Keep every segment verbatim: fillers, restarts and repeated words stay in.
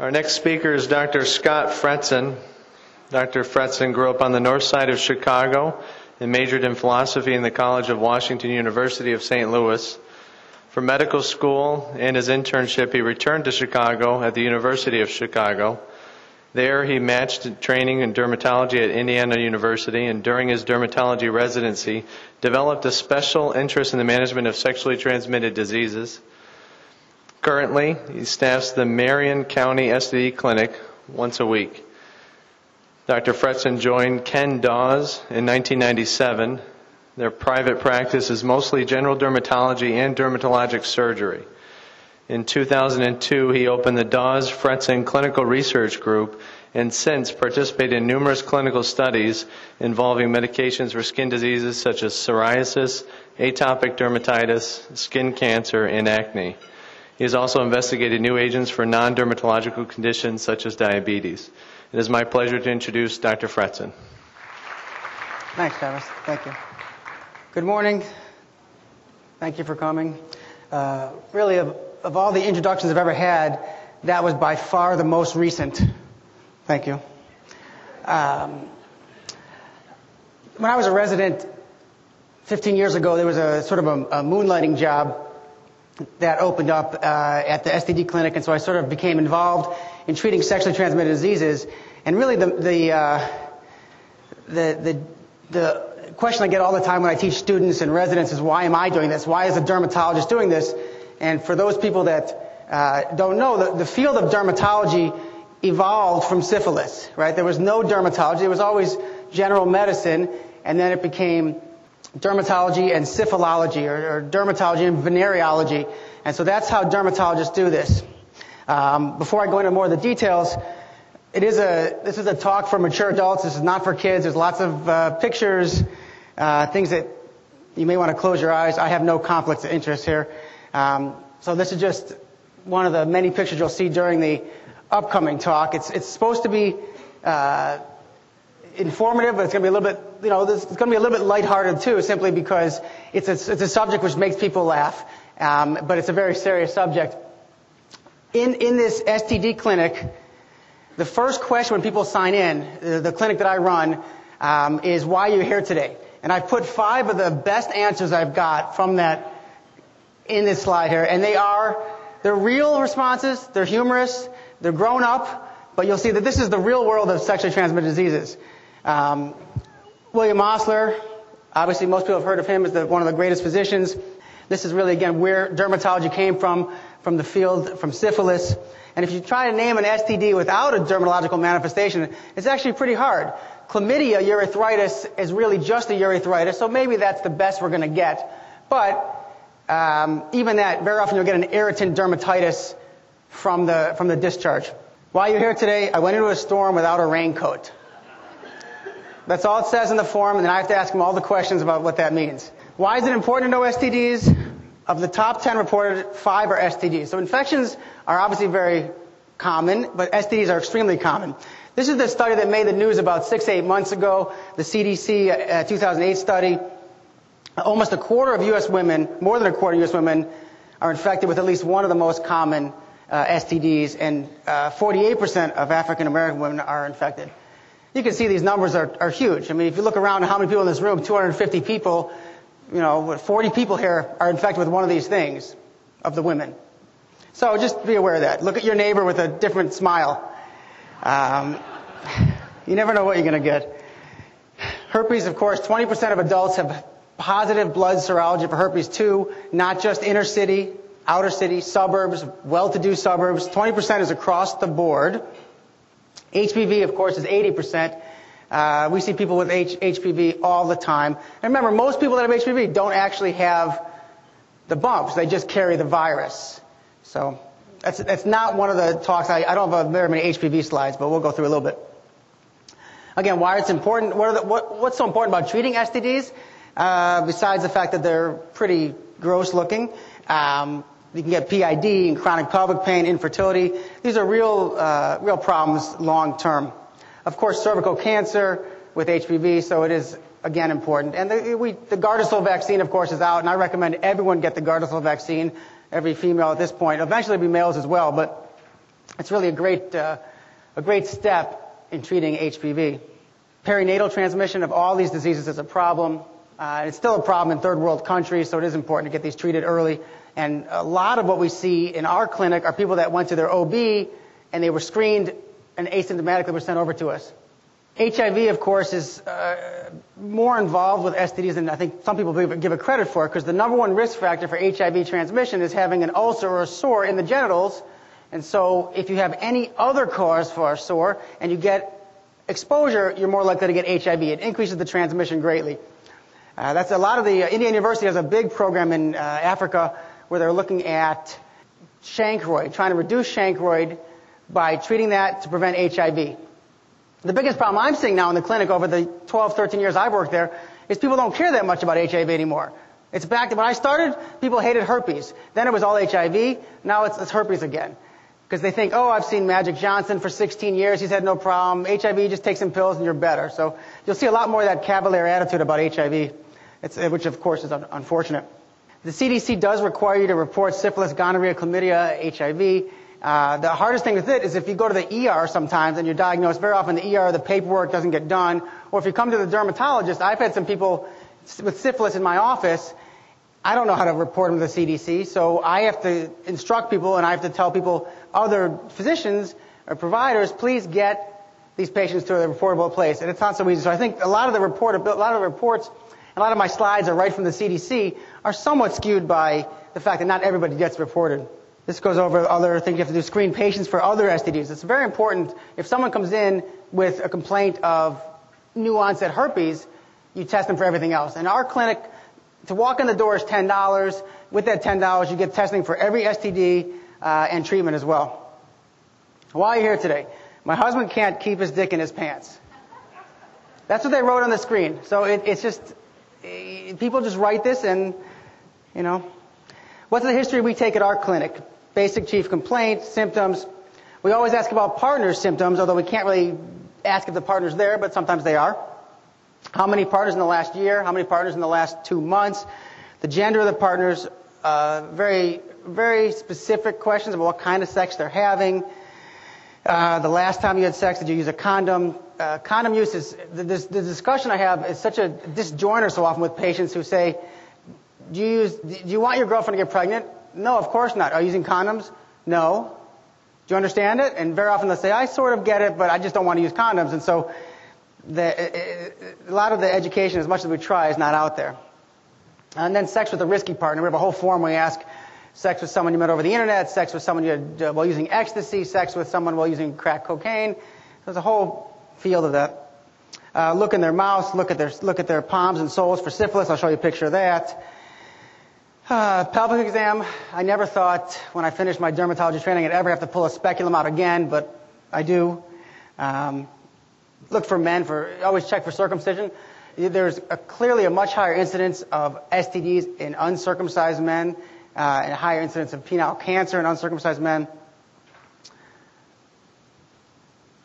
Our next speaker is Doctor Scott Fretzin. Doctor Fretzin grew up on the north side of Chicago and majored in philosophy in the College of Washington University of Saint Louis. For medical school and his internship, he returned to Chicago at the University of Chicago. There, he matched training in dermatology at Indiana University, and during his dermatology residency, developed a special interest in the management of sexually transmitted diseases. Currently, he staffs the Marion County S T D Clinic once a week. Doctor Fretzin joined Ken Dawes in nineteen ninety-seven. Their private practice is mostly general dermatology and dermatologic surgery. In two thousand two, he opened the Dawes-Fretzin Clinical Research Group and since participated in numerous clinical studies involving medications for skin diseases such as psoriasis, atopic dermatitis, skin cancer, and acne. He has also investigated new agents for non-dermatological conditions such as diabetes. It is my pleasure to introduce Doctor Fretzin. Thanks, Travis. Thank you. Good morning. Thank you for coming. Uh, really, of, of all the introductions I've ever had, that was by far the most recent. Thank you. Um, when I was a resident fifteen years ago, there was a sort of a, a moonlighting job that opened up uh, at the S T D clinic, and so I sort of became involved in treating sexually transmitted diseases. And really, the the uh, the, the the question I get all the time when I teach students and residents is, why am I doing this? Why is a dermatologist doing this? And for those people that uh, don't know, the, the field of dermatology evolved from syphilis. Right? There was no dermatology. It was always general medicine, and then it became dermatology and syphilology, or, or dermatology and venereology. And so that's how dermatologists do this. Um, before I go into more of the details, it is a this is a talk for mature adults. This is not for kids. There's lots of uh, pictures, uh, things that you may want to close your eyes. I have no conflicts of interest here. Um, so this is just one of the many pictures you'll see during the upcoming talk. It's it's supposed to be Uh, informative, but it's going to be a little bit, you know, this, it's going to be a little bit lighthearted too, simply because it's a, it's a subject which makes people laugh, um, but it's a very serious subject. In in this S T D clinic, the first question when people sign in, the, the clinic that I run, um, is why you're here today. And I've put five of the best answers I've got from that in this slide here, and they are, they're real responses, they're humorous, they're grown up, but you'll see that this is the real world of sexually transmitted diseases. Um, William Osler, obviously most people have heard of him as the, one of the greatest physicians. This is really, again, where dermatology came from, from the field, from syphilis. And if you try to name an S T D without a dermatological manifestation, it's actually pretty hard. Chlamydia urethritis is really just a urethritis, so maybe that's the best we're going to get. But um, even that, very often you'll get an irritant dermatitis from the, from the discharge. Why you're here today, I went into a storm without a raincoat. That's all it says in the form, and then I have to ask them all the questions about what that means. Why is it important to know S T Ds? Of the top ten reported, five are S T Ds. So infections are obviously very common, but S T Ds are extremely common. This is the study that made the news about six, eight months ago, the C D C uh, two thousand eight study. Almost a quarter of U S women, more than a quarter of U S women, are infected with at least one of the most common uh, S T Ds, and uh, forty-eight percent of African-American women are infected. You can see these numbers are, are huge. I mean, if you look around at how many people in this room, two hundred fifty people, you know, forty people here are infected with one of these things, of the women. So just be aware of that. Look at your neighbor with a different smile. Um, you never know what you're going to get. Herpes, of course, twenty percent of adults have positive blood serology for herpes two, not just inner city, outer city, suburbs, well-to-do suburbs. twenty percent is across the board. H P V, of course, is eighty percent. Uh, we see people with H HPV all the time. And remember, most people that have H P V don't actually have the bumps. They just carry the virus. So that's, that's not one of the talks. I, I don't have very many H P V slides, but we'll go through a little bit. Again, why it's important. What are the, what, what's so important about treating S T Ds, uh, besides the fact that they're pretty gross looking? Um, You can get P I D and chronic pelvic pain, infertility. These are real, uh, real problems long term. Of course, cervical cancer with H P V, so it is again important. And the, we, the Gardasil vaccine, of course, is out, and I recommend everyone get the Gardasil vaccine. Every female at this point, eventually it'll be males as well, but It's really a great, uh, a great step in treating H P V. Perinatal transmission of all these diseases is a problem. Uh, it's still a problem in third world countries, so it is important to get these treated early. And a lot of what we see in our clinic are people that went to their O B and they were screened and asymptomatically were sent over to us. H I V, of course, is uh, more involved with S T Ds than I think some people give it credit for, because the number one risk factor for H I V transmission is having an ulcer or a sore in the genitals. And so if you have any other cause for a sore and you get exposure, you're more likely to get H I V. It increases the transmission greatly. Uh, that's a lot of the uh, Indiana University has a big program in uh, Africa where they're looking at chancroid, trying to reduce chancroid by treating that to prevent H I V. The biggest problem I'm seeing now in the clinic over the twelve, thirteen years I've worked there is people don't care that much about H I V anymore. It's back to when I started, people hated herpes. Then it was all H I V. Now it's, it's herpes again. Because they think, oh, I've seen Magic Johnson for sixteen years. He's had no problem. H I V, just take some pills and you're better. So you'll see a lot more of that cavalier attitude about H I V, it's, which of course is un unfortunate. The C D C does require you to report syphilis, gonorrhea, chlamydia, H I V. Uh, the hardest thing with it is if you go to the E R sometimes and you're diagnosed, very often the E R, the paperwork doesn't get done. Or if you come to the dermatologist, I've had some people with syphilis in my office. I don't know how to report them to the C D C, so I have to instruct people and I have to tell people, other physicians or providers, please get these patients to a reportable place. And it's not so easy. So I think a lot of the report, a lot of the reports, a lot of my slides are right from the C D C, are somewhat skewed by the fact that not everybody gets reported. This goes over other things you have to do, screen patients for other S T Ds. It's very important. If someone comes in with a complaint of new onset herpes, you test them for everything else. In our clinic, to walk in the door is ten dollars. With that ten dollars, you get testing for every S T D uh, and treatment as well. Why are you here today? My husband can't keep his dick in his pants. That's what they wrote on the screen. So it, it's just, people just write this and, you know. What's the history we take at our clinic? Basic chief complaints, symptoms. We always ask about partner symptoms, although we can't really ask if the partner's there, but sometimes they are. How many partners in the last year? How many partners in the last two months? The gender of the partners, uh, very, very specific questions about what kind of sex they're having. Uh, the last time you had sex, did you use a condom? Uh, condom use is, the, this, the discussion I have is such a disjoiner so often with patients who say, do you, use, do you want your girlfriend to get pregnant? No, of course not. Are you using condoms? No. Do you understand it? And very often they'll say, I sort of get it, but I just don't want to use condoms. And so the, a lot of the education, as much as we try, is not out there. And then sex with a risky partner. We have a whole form where we ask sex with someone you met over the internet, sex with someone you had uh, while using ecstasy, sex with someone while using crack cocaine. There's a whole field of that. Uh, look in their mouths, look at their, look at their palms and soles for syphilis. I'll show you a picture of that. Uh, pelvic exam. I never thought when I finished my dermatology training I'd ever have to pull a speculum out again, but I do. Um, Look for men, for always check for circumcision. There's a, clearly a much higher incidence of S T Ds in uncircumcised men uh, and a higher incidence of penile cancer in uncircumcised men.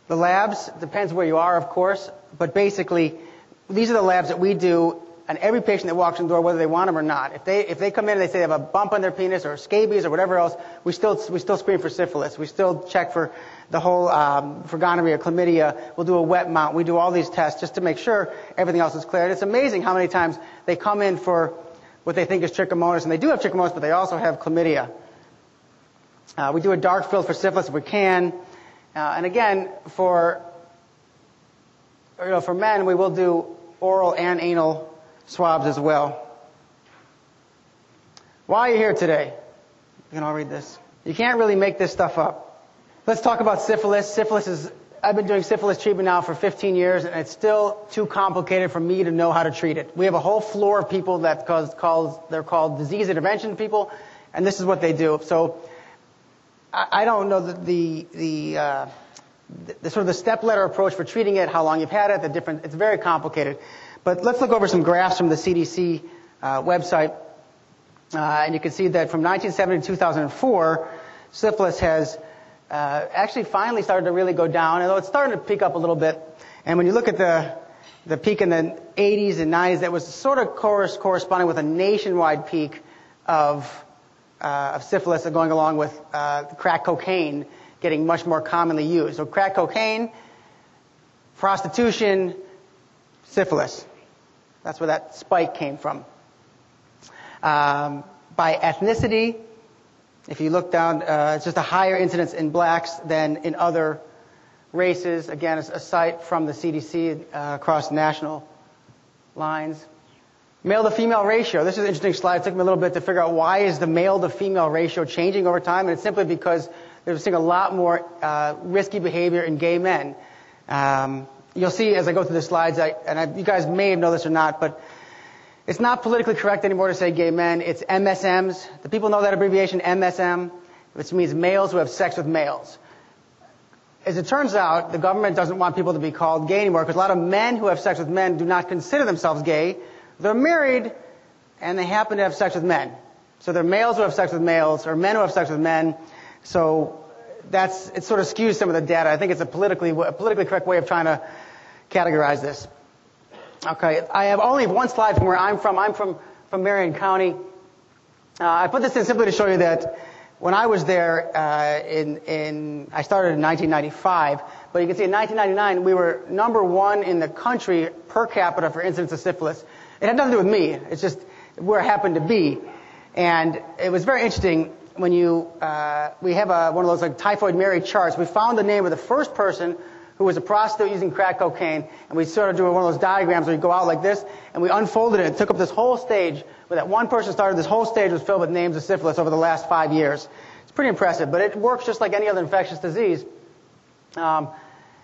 The labs, depends where you are, of course, but basically these are the labs that we do on every patient that walks in the door, whether they want them or not. If they, if they come in and they say they have a bump on their penis or scabies or whatever else, we still, we still screen for syphilis. We still check for the whole, um, for gonorrhea, chlamydia. We'll do a wet mount. We do all these tests just to make sure everything else is cleared. It's amazing how many times they come in for what they think is trichomonas, and they do have trichomonas, but they also have chlamydia. Uh, we do a dark field for syphilis if we can. Uh, and again, for, you know, for men, we will do oral and anal swabs as well. Why are you here today? You can all read this. You can't really make this stuff up. Let's talk about syphilis. Syphilis is, I've been doing syphilis treatment now for fifteen years, and it's still too complicated for me to know how to treat it. We have a whole floor of people that calls, calls, they're called disease intervention people, and this is what they do. So I, I don't know the, the, the, uh, the, the sort of the step ladder approach for treating it, how long you've had it, the different, it's very complicated. But let's look over some graphs from the C D C uh, website. Uh, and you can see that from nineteen seventy to two thousand four, syphilis has uh, actually finally started to really go down, although it's starting to peak up a little bit. And when you look at the, the peak in the eighties and nineties, that was sort of corresponding with a nationwide peak of, uh, of syphilis going along with uh, crack cocaine getting much more commonly used. So crack cocaine, prostitution, syphilis. That's where that spike came from. Um, by ethnicity, if you look down, uh, it's just a higher incidence in blacks than in other races. Again, it's a site from the C D C uh, across national lines. Male to female ratio. This is an interesting slide. It took me a little bit to figure out why is the male to female ratio changing over time, and it's simply because they're seeing a lot more uh, risky behavior in gay men. Um, you'll see as I go through the slides, I, and I, you guys may know this or not, but it's not politically correct anymore to say gay men. It's M S Ms. The people know that abbreviation, M S M, which means males who have sex with males. As it turns out, the government doesn't want people to be called gay anymore because a lot of men who have sex with men do not consider themselves gay. They're married, and they happen to have sex with men. So they're males who have sex with males, or men who have sex with men. So that's, it sort of skews some of the data. I think it's a politically, a politically correct way of trying to categorize this. Okay, I have only one slide from where I'm from. I'm from, from Marion County. Uh, I put this in simply to show you that when I was there, uh, in, in, I started in nineteen ninety-five, but you can see in nineteen ninety-nine, we were number one in the country per capita for incidence of syphilis. It had nothing to do with me. It's just where it happened to be. And it was very interesting when you, uh, we have a, one of those like typhoid Mary charts. We found the name of the first person who was a prostitute using crack cocaine. And we sort of do one of those diagrams where you go out like this. And we unfolded it. It took up this whole stage. Where that one person started, this whole stage was filled with names of syphilis over the last five years. It's pretty impressive. But it works just like any other infectious disease. Um,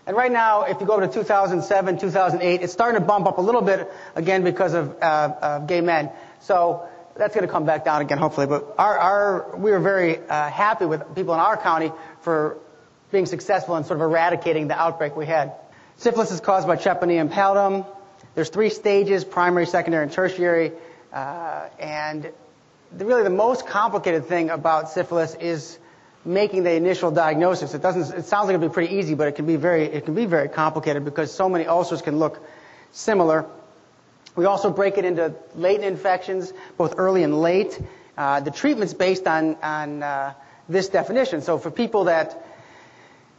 And right now, if you go to two thousand seven, two thousand eight, it's starting to bump up a little bit again because of uh, uh, gay men. So that's going to come back down again, hopefully. But our, our, we were very uh, happy with people in our county for being successful in sort of eradicating the outbreak we had. Syphilis is caused by Treponema pallidum. There's three stages: primary, secondary, and tertiary. Uh, and the, really, the most complicated thing about syphilis is making the initial diagnosis. It doesn't. It sounds like it'd be pretty easy, but it can be very. It can be very complicated because so many ulcers can look similar. We also break it into latent infections, both early and late. Uh, the treatment's based on on uh, this definition. So for people that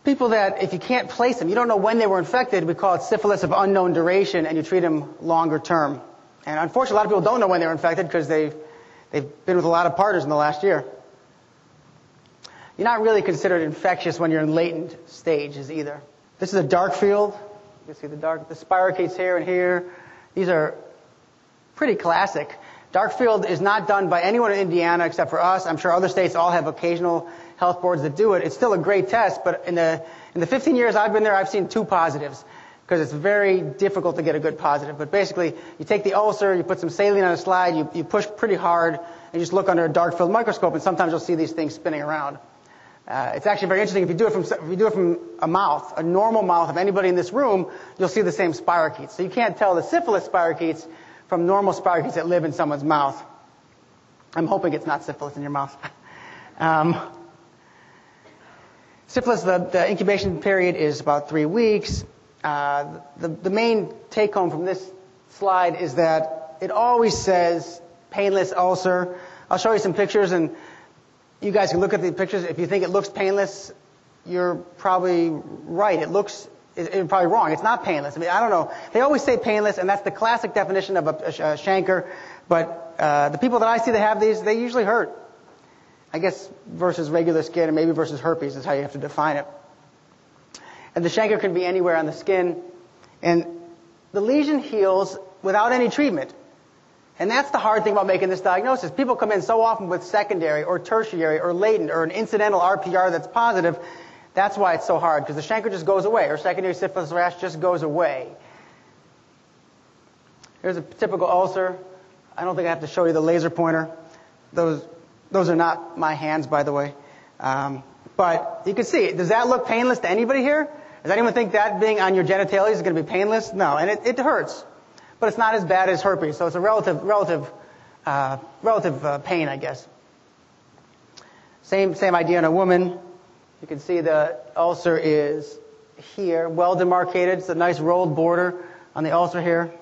people that if you can't place them, you don't know when they were infected. We call it syphilis of unknown duration, and you treat them longer term. And unfortunately, a lot of people don't know when they were infected because they've they've been with a lot of partners in the last year. You're not really considered infectious when you're in latent stages either. This is a dark field. You can see the dark, the spirochetes here and here. These are pretty classic. Dark field is not done by anyone in Indiana except for us. I'm sure other states all have occasional health boards that do it. It's still a great test, but in the in the fifteen years I've been there, I've seen two positives because it's very difficult to get a good positive. But basically, you take the ulcer, you put some saline on a slide, you, you push pretty hard, and you just look under a dark field microscope, and sometimes you'll see these things spinning around. Uh, it's actually very interesting. If you do it from if you do it from a mouth, a normal mouth of anybody in this room, you'll see the same spirochetes. So you can't tell the syphilis spirochetes from normal spirochetes that live in someone's mouth. I'm hoping it's not syphilis in your mouth. um, syphilis, the, the incubation period is about three weeks. Uh, the, the main take-home from this slide is that it always says painless ulcer. I'll show you some pictures and. You guys can look at the pictures. If you think it looks painless, you're probably right. It looks, it, you're probably wrong. It's not painless. I mean, I don't know. They always say painless, and that's the classic definition of a, a chancre. But uh, the people that I see that have these, they usually hurt. I guess versus regular skin, and maybe versus herpes is how you have to define it. And the chancre can be anywhere on the skin. And the lesion heals without any treatment. And that's the hard thing about making this diagnosis. People come in so often with secondary or tertiary or latent or an incidental R P R that's positive. That's why it's so hard, because the chancre just goes away, or secondary syphilis rash just goes away. Here's a typical ulcer. I don't think I have to show you the laser pointer. Those, those are not my hands, by the way. Um, but you can see, does that look painless to anybody here? Does anyone think that being on your genitalia is going to be painless? No, and it, it hurts. But it's not as bad as herpes, so it's a relative, relative, uh, relative uh, pain, I guess. Same, same idea in a woman. You can see the ulcer is here, well demarcated. It's a nice rolled border on the ulcer here.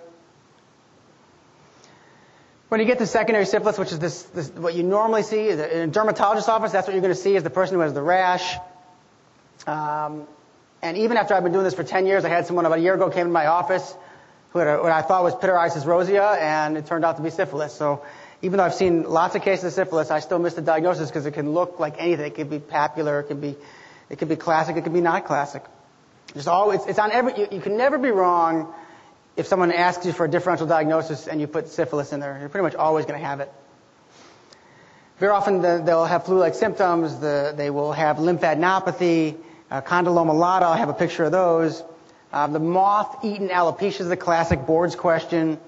When you get to secondary syphilis, which is this, this what you normally see is in a dermatologist's office, that's what you're going to see is the person who has the rash. Um, and even after I've been doing this for ten years, I had someone about a year ago came to my office who had a, what I thought was pityriasis rosea, and it turned out to be syphilis. So even though I've seen lots of cases of syphilis, I still missed the diagnosis because it can look like anything. It could be papular, it could be, it could be classic, it could be not classic. Just always, it's on every, you, you can never be wrong if someone asks you for a differential diagnosis and you put syphilis in there. You're pretty much always going to have it. Very often they'll have flu-like symptoms. The, they will have lymphadenopathy, uh, condyloma lata. I have a picture of those. Um, the moth-eaten alopecia is the classic boards question.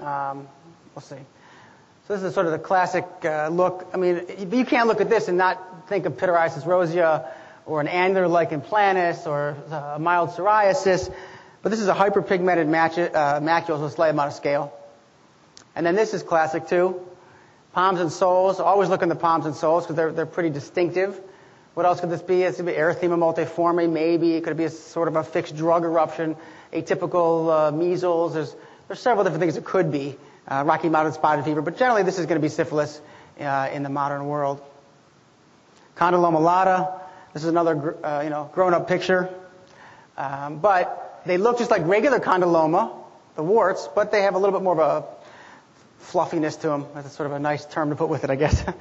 Um, we'll see. So this is sort of the classic uh, look. I mean, you can't look at this and not think of pityriasis rosea or an annular lichen planus or uh, mild psoriasis. But this is a hyperpigmented macu- uh, macule, so a slight amount of scale. And then this is classic too. Palms and soles, always look in the palms and soles because they're, they're pretty distinctive. What else could this be? It could be erythema multiforme, maybe. It could be a sort of a fixed drug eruption, atypical uh, measles. There's, there's several different things it could be. Uh, Rocky Mountain spotted fever, but generally this is going to be syphilis uh, in the modern world. Condyloma lata, this is another gr- uh, you know, grown-up picture. Um, but they look just like regular condyloma, the warts, but they have a little bit more of a fluffiness to them. That's sort of a nice term to put with it, I guess. uh,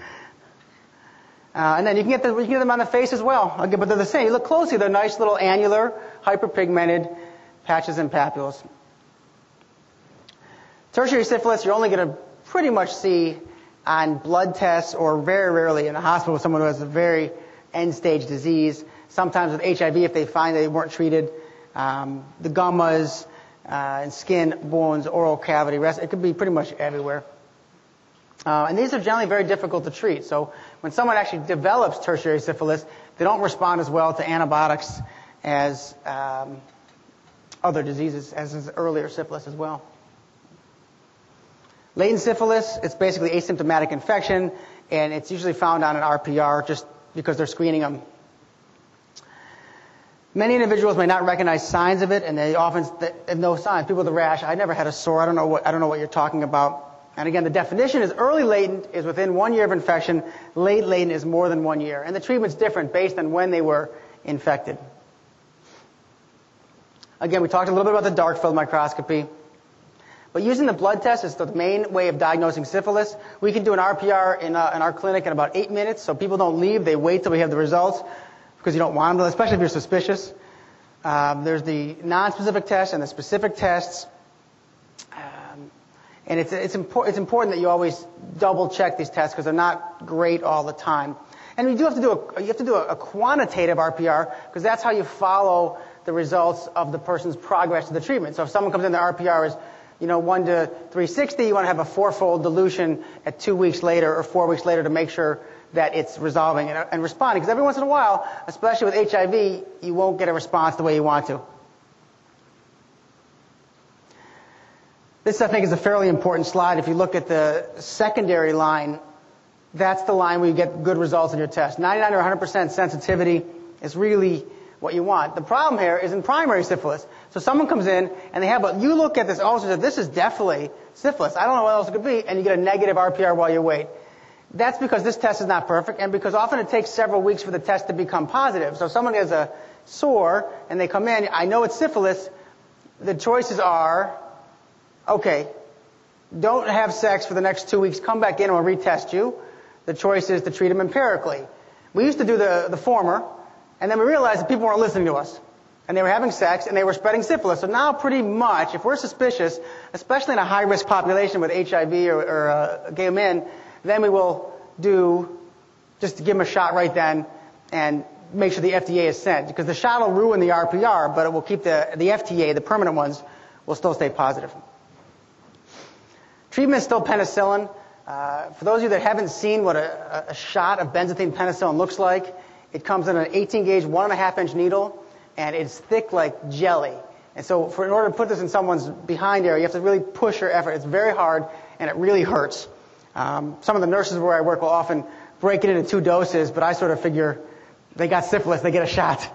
and then you can get the, you can get them on the face as well. Okay, but they're the same. You look closely; they're nice little annular, hyperpigmented patches and papules. Tertiary syphilis, you're only going to pretty much see on blood tests, or very rarely in a hospital with someone who has a very end-stage disease. Sometimes with H I V, if they find they weren't treated, um, the gummas. Uh, and skin, bones, oral cavity, rest, it could be pretty much everywhere. Uh, and these are generally very difficult to treat. So when someone actually develops tertiary syphilis, they don't respond as well to antibiotics as um, other diseases, as is earlier syphilis as well. Latent syphilis, it's basically asymptomatic infection, and it's usually found on an R P R just because they're screening them. Many individuals may not recognize signs of it, and they often have no signs. People with a rash, I never had a sore. I don't know what I don't know what you're talking about. And again, the definition is early latent is within one year of infection. Late latent is more than one year, and the treatment's different based on when they were infected. Again, we talked a little bit about the dark field microscopy, but using the blood test is the main way of diagnosing syphilis. We can do an R P R in, uh, in our clinic in about eight minutes, so people don't leave. They wait till we have the results, because you don't want them, especially if you're suspicious. Um, there's the non-specific tests and the specific tests. Um, and it's, it's, impor- it's important that you always double-check these tests because they're not great all the time. And you do have to do a, you have to do a, a quantitative R P R because that's how you follow the results of the person's progress to the treatment. So if someone comes in, the R P R is, you know, one to three sixty, you want to have a four-fold dilution at two weeks later or four weeks later to make sure that it's resolving and, and responding. Because every once in a while, especially with H I V, you won't get a response the way you want to. This, I think, is a fairly important slide. If you look at the secondary line, that's the line where you get good results in your test. ninety-nine or one hundred percent sensitivity is really what you want. The problem here is in primary syphilis. So someone comes in and they have, but you look at this ulcer and say, this is definitely syphilis. I don't know what else it could be. And you get a negative R P R while you wait. That's because this test is not perfect, and because often it takes several weeks for the test to become positive. So if someone has a sore and they come in, I know it's syphilis, the choices are, okay, don't have sex for the next two weeks, come back in and we'll retest you. The choice is to treat them empirically. We used to do the, the former, and then we realized that people weren't listening to us. And they were having sex, and they were spreading syphilis. So now pretty much, if we're suspicious, especially in a high-risk population with H I V or, or uh, gay men, then we will do, just to give them a shot right then and make sure the F T A is sent. Because the shot will ruin the R P R, but it will keep the, the F T A, the permanent ones, will still stay positive. Treatment is still penicillin. Uh, for those of you that haven't seen what a, a shot of benzathine penicillin looks like, it comes in an eighteen gauge, one and a half inch needle, and it's thick like jelly. And so for, in order to put this in someone's behind area, you have to really push your effort. It's very hard, and it really hurts. Um, some of the nurses where I work will often break it into two doses, but I sort of figure they got syphilis, they get a shot.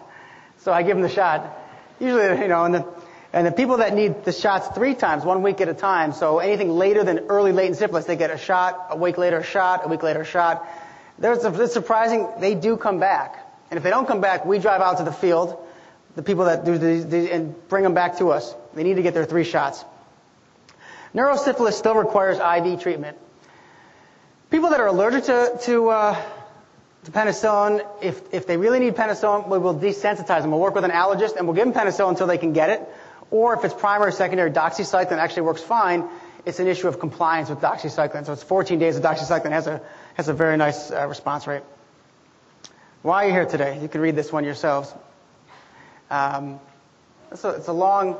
So I give them the shot. Usually, you know, and the, and the people that need the shots three times, one week at a time, so anything later than early latent syphilis, they get a shot, a week later a shot, a week later a shot. There's a, it's surprising, they do come back. And if they don't come back, we drive out to the field, the people that do these, these and bring them back to us. They need to get their three shots. Neurosyphilis still requires I V treatment. People that are allergic to, to, uh, to penicillin, if, if they really need penicillin, we will desensitize them. We'll work with an allergist and we'll give them penicillin until they can get it. Or if it's primary, secondary doxycycline actually works fine, it's an issue of compliance with doxycycline. So it's fourteen days of doxycycline, has a, has a very nice uh, response rate. Why are you here today? You can read this one yourselves. Um, so it's a long,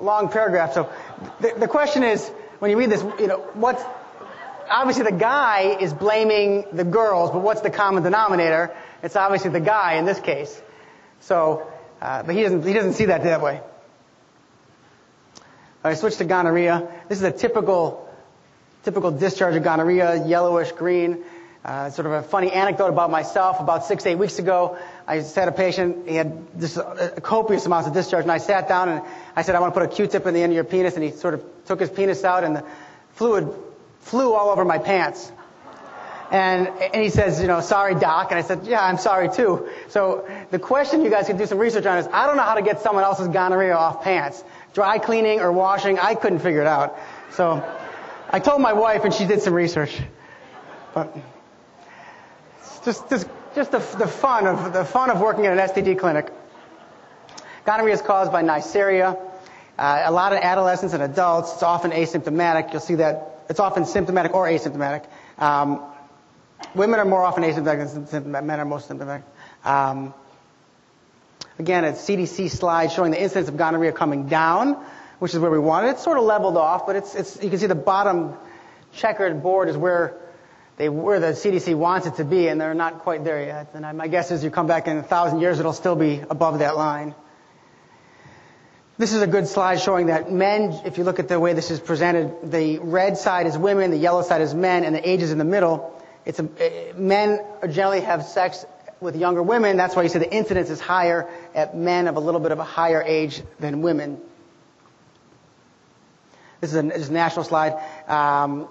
long paragraph. So the, the question is, when you read this, you know, what's, obviously the guy is blaming the girls, but what's the common denominator? It's obviously the guy in this case. So, uh, but he doesn't, he doesn't see that that way. All right, switch to gonorrhea. This is a typical, typical discharge of gonorrhea, yellowish green. Uh, sort of a funny anecdote about myself. About six, eight weeks ago, I just had a patient. He had just a, a copious amounts of discharge, and I sat down and I said, "I want to put a Q-tip in the end of your penis." And he sort of took his penis out, and the fluid flew all over my pants. And and he says, "You know, sorry, doc." And I said, "Yeah, I'm sorry too." So the question you guys can do some research on is, I don't know how to get someone else's gonorrhea off pants. Dry cleaning or washing, I couldn't figure it out. So I told my wife, and she did some research, but. Just, just, just the, the fun of the fun of working at an S T D clinic. Gonorrhea is caused by Neisseria. Uh, a lot of adolescents and adults. It's often asymptomatic. You'll see that it's often symptomatic or asymptomatic. Um, women are more often asymptomatic than men are most symptomatic. Um, again, it's C D C slide showing the incidence of gonorrhea coming down, which is where we want it. It's sort of leveled off, but it's it's you can see the bottom checkered board is where. They were the C D C wants it to be, and they're not quite there yet. And my guess is you come back in a thousand years, it'll still be above that line. This is a good slide showing that men, if you look at the way this is presented, the red side is women, the yellow side is men, and the age is in the middle. It's a, it, men generally have sex with younger women. That's why you see the incidence is higher at men of a little bit of a higher age than women. This is a, this is a national slide. Um,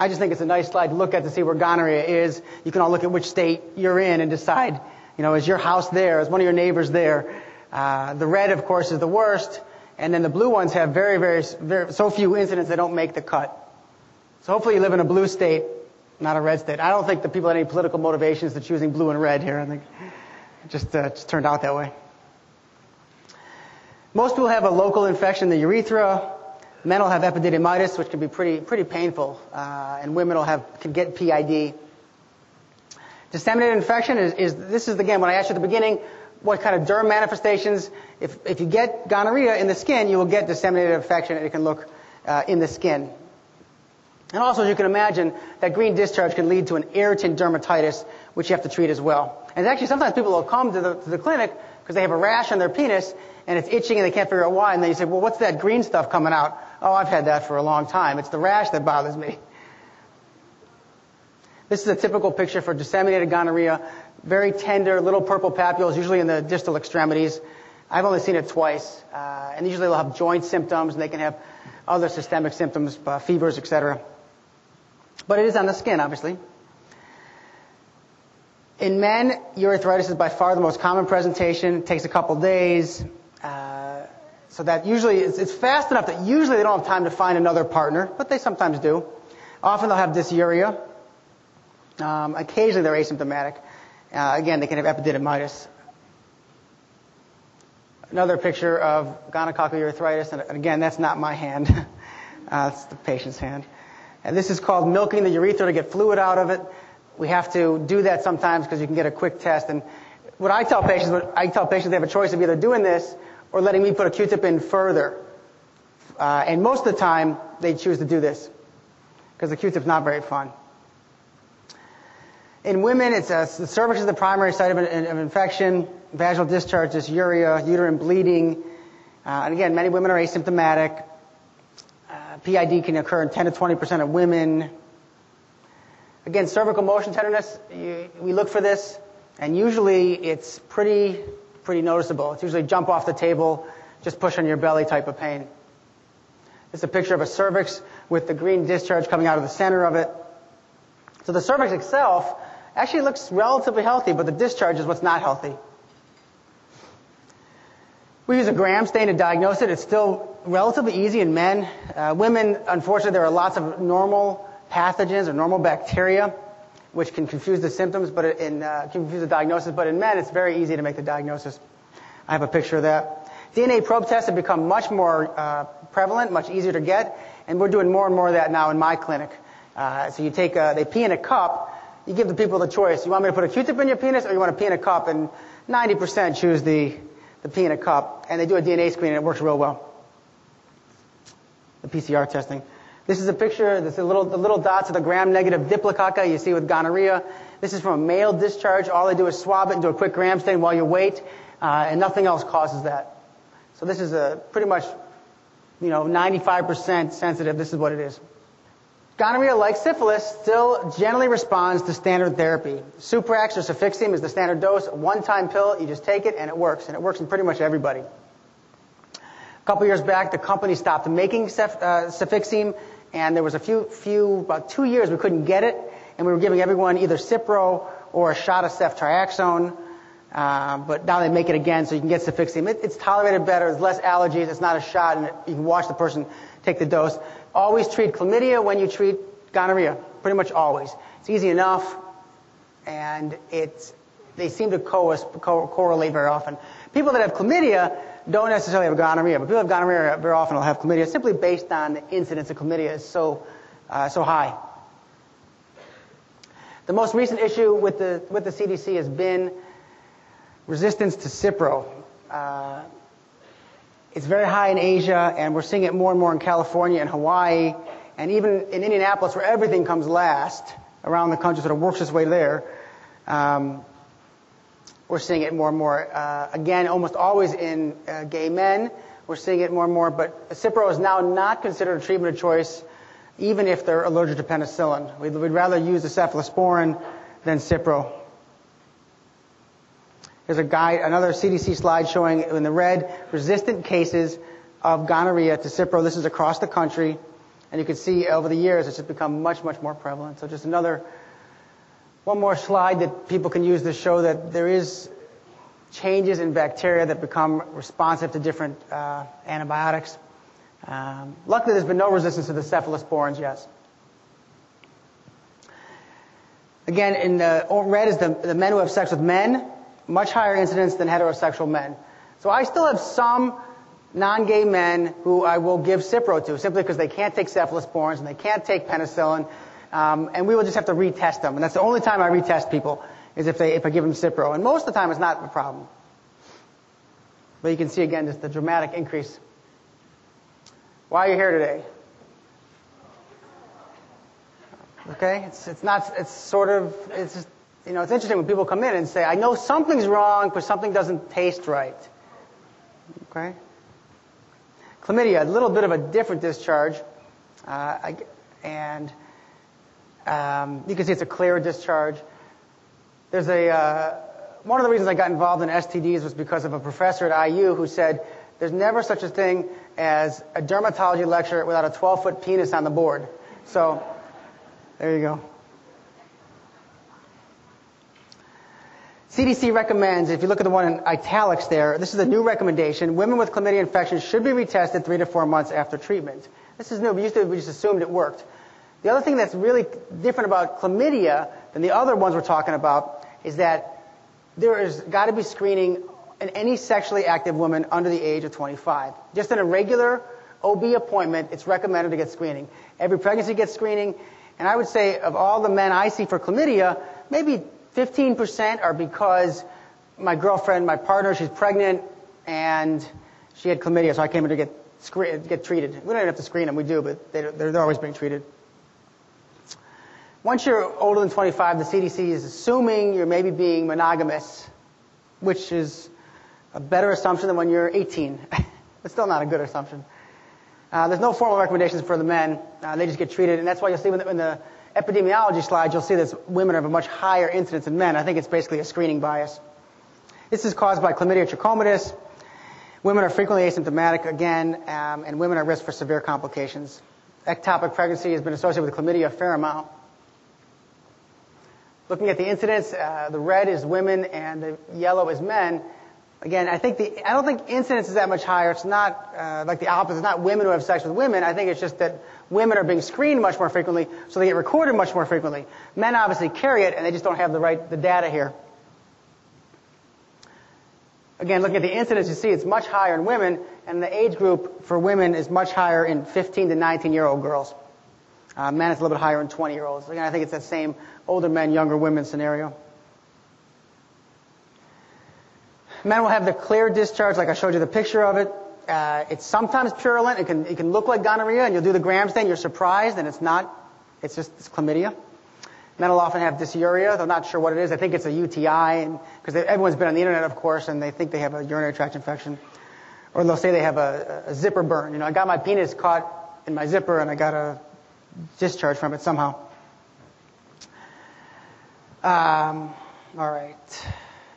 I just think it's a nice slide to look at to see where gonorrhea is. You can all look at which state you're in and decide, you know, is your house there? Is one of your neighbors there? Uh, the red, of course, is the worst. And then the blue ones have very, very, very, so few incidents they don't make the cut. So hopefully you live in a blue state, not a red state. I don't think the people had any political motivations to choosing blue and red here. I think it just, uh, just turned out that way. Most people have a local infection in the urethra. Men will have epididymitis, which can be pretty pretty painful, uh, and women will have can get P I D. Disseminated infection is, is this is again when I asked you at the beginning what kind of derm manifestations. If if you get gonorrhea in the skin, you will get disseminated infection, and it can look uh, in the skin. And also, as you can imagine, that green discharge can lead to an irritant dermatitis, which you have to treat as well. And actually, sometimes people will come to the to the clinic because they have a rash on their penis and it's itching and they can't figure out why. And then you say, well, what's that green stuff coming out? Oh, I've had that for a long time. It's the rash that bothers me. This is a typical picture for disseminated gonorrhea. Very tender, little purple papules, usually in the distal extremities. I've only seen it twice. Uh, and usually they'll have joint symptoms and they can have other systemic symptoms, uh, fevers, et cetera. But it is on the skin, obviously. In men, urethritis is by far the most common presentation. It takes a couple days. Uh, So that usually, it's, it's fast enough that usually they don't have time to find another partner, but they sometimes do. Often they'll have dysuria. Um, occasionally they're asymptomatic. Uh, again, they can have epididymitis. Another picture of gonococcal urethritis, and again, that's not my hand. uh, that's the patient's hand. And this is called milking the urethra to get fluid out of it. We have to do that sometimes because you can get a quick test. And what I tell patients, what I tell patients they have a choice of either doing this or letting me put a Q-tip in further. Uh, and most of the time, they choose to do this because the Q-tip's not very fun. In women, it's a, the cervix is the primary site of, an, of infection, vaginal discharge, dysuria, uterine bleeding. Uh, and again, many women are asymptomatic. Uh, P I D can occur in ten to twenty percent of women. Again, cervical motion tenderness, you, we look for this, and usually it's pretty... pretty noticeable. It's usually jump off the table, just push on your belly type of pain. It's a picture of a cervix with the green discharge coming out of the center of it. So the cervix itself actually looks relatively healthy, but the discharge is what's not healthy. We use a gram stain to diagnose it. It's still relatively easy in men. Uh, women, unfortunately, there are lots of normal pathogens or normal bacteria, which can confuse the symptoms, but in uh, confuse the diagnosis. But in men, it's very easy to make the diagnosis. I have a picture of that. D N A probe tests have become much more uh, prevalent, much easier to get, and we're doing more and more of that now in my clinic. Uh, so you take, a, they pee in a cup. You give the people the choice. You want me to put a Q-tip in your penis, or you want to pee in a cup? And ninety percent choose the the pee in a cup, and they do a D N A screen, and it works real well. The P C R testing. This is a picture. This is a little, the little dots of the gram-negative diplococca you see with gonorrhea. This is from a male discharge. All they do is swab it and do a quick gram stain while you wait, uh, and nothing else causes that. So this is a pretty much, you know, ninety-five percent sensitive. This is what it is. Gonorrhea, like syphilis, still generally responds to standard therapy. Suprax or cefixime is the standard dose, a one-time pill. You just take it, and it works, and it works in pretty much everybody. A couple years back, the company stopped making cef- uh, cefixime, and there was a few, few, about two years we couldn't get it, and we were giving everyone either Cipro or a shot of ceftriaxone, uh, but now they make it again, so you can get cefixime. It, it's tolerated better. There's less allergies. It's not a shot, and it, you can watch the person take the dose. Always treat chlamydia when you treat gonorrhea, pretty much always. It's easy enough, and it's, they seem to co- co- correlate very often. People that have chlamydia don't necessarily have gonorrhea, but people that have gonorrhea very often will have chlamydia simply based on the incidence of chlamydia is so, uh, so high. The most recent issue with the, with the C D C has been resistance to Cipro. Uh, It's very high in Asia, and we're seeing it more and more in California and Hawaii, and even in Indianapolis, where everything comes last around the country, sort of works its way there. Um, we're seeing it more and more. Uh, again, almost always in uh, gay men, we're seeing it more and more, but Cipro is now not considered a treatment of choice, even if they're allergic to penicillin. We'd, we'd rather use the cephalosporin than Cipro. There's a guide, another C D C slide showing in the red resistant cases of gonorrhea to Cipro. This is across the country. And you can see over the years, it's just become much, much more prevalent. So just another, one more slide that people can use to show that there is changes in bacteria that become responsive to different uh, antibiotics. Um, luckily, there's been no resistance to the cephalosporins yet. Again, in the red is the, the men who have sex with men. Much higher incidence than heterosexual men. So I still have some non-gay men who I will give Cipro to simply because they can't take cephalosporins and they can't take penicillin, um, and we will just have to retest them. And that's the only time I retest people is if they if I give them Cipro. And most of the time it's not a problem. But you can see again just the dramatic increase. Why are you here today? Okay, it's it's not it's sort of it's just. You know, it's interesting when people come in and say, I know something's wrong, but something doesn't taste right. Okay? Chlamydia, a little bit of a different discharge. Uh, I, and um, you can see it's a clear discharge. There's a, uh, one of the reasons I got involved in S T Ds was because of a professor at I U who said, there's never such a thing as a dermatology lecture without a twelve-foot penis on the board. So, there you go. C D C recommends, if you look at the one in italics there, this is a new recommendation. Women with chlamydia infections should be retested three to four months after treatment. This is new. We used to, we just assumed it worked. The other thing that's really different about chlamydia than the other ones we're talking about is that there is got to be screening in any sexually active woman under the age of twenty-five. Just in a regular O B appointment, it's recommended to get screening. Every pregnancy gets screening. And I would say of all the men I see for chlamydia, maybe fifteen percent are because my girlfriend, my partner, she's pregnant, and she had chlamydia, so I came in to get screen, get treated. We don't even have to screen them. We do, but they, they're, they're always being treated. Once you're older than twenty-five, the C D C is assuming you're maybe being monogamous, which is a better assumption than when you're eighteen. It's still not a good assumption. Uh, there's no formal recommendations for the men. Uh, they just get treated, and that's why you'll see when the, when the epidemiology slide, you'll see that women have a much higher incidence than men. I think it's basically a screening bias. This is caused by chlamydia trachomatis. Women are frequently asymptomatic again, um, and women are at risk for severe complications. Ectopic pregnancy has been associated with chlamydia a fair amount. Looking at the incidence, uh, the red is women and the yellow is men. Again, I think the I don't think incidence is that much higher. It's not uh, like the opposite. It's not women who have sex with women. I think it's just that women are being screened much more frequently, so they get recorded much more frequently. Men obviously carry it, and they just don't have the right the data here. Again, looking at the incidence, you see it's much higher in women, and the age group for women is much higher in fifteen to nineteen-year-old girls. Uh, men is a little bit higher in twenty-year-olds. Again, I think it's that same older men, younger women scenario. Men will have the clear discharge, like I showed you the picture of it. Uh, it's sometimes purulent. It can, it can look like gonorrhea, and you'll do the gram stain. You're surprised, and it's not. It's just it's chlamydia. Men will often have dysuria. They're not sure what it is. They think it's a U T I, because everyone's been on the internet, of course, and they think they have a urinary tract infection. Or they'll say they have a, a zipper burn. You know, I got my penis caught in my zipper, and I got a discharge from it somehow. Um, all right.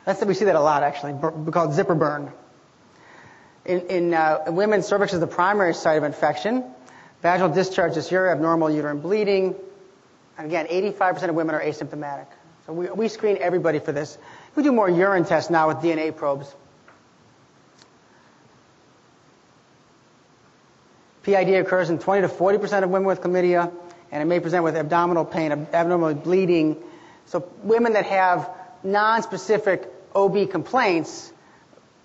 That's, we see that a lot, actually. We call it zipper burn. In, in uh, women, cervix is the primary site of infection. Vaginal discharge, dysuria, abnormal uterine bleeding. And again, eighty-five percent of women are asymptomatic. So we, we screen everybody for this. We do more urine tests now with D N A probes. P I D occurs in twenty to forty percent of women with chlamydia, and it may present with abdominal pain, abnormal bleeding. So women that have non-specific O B complaints,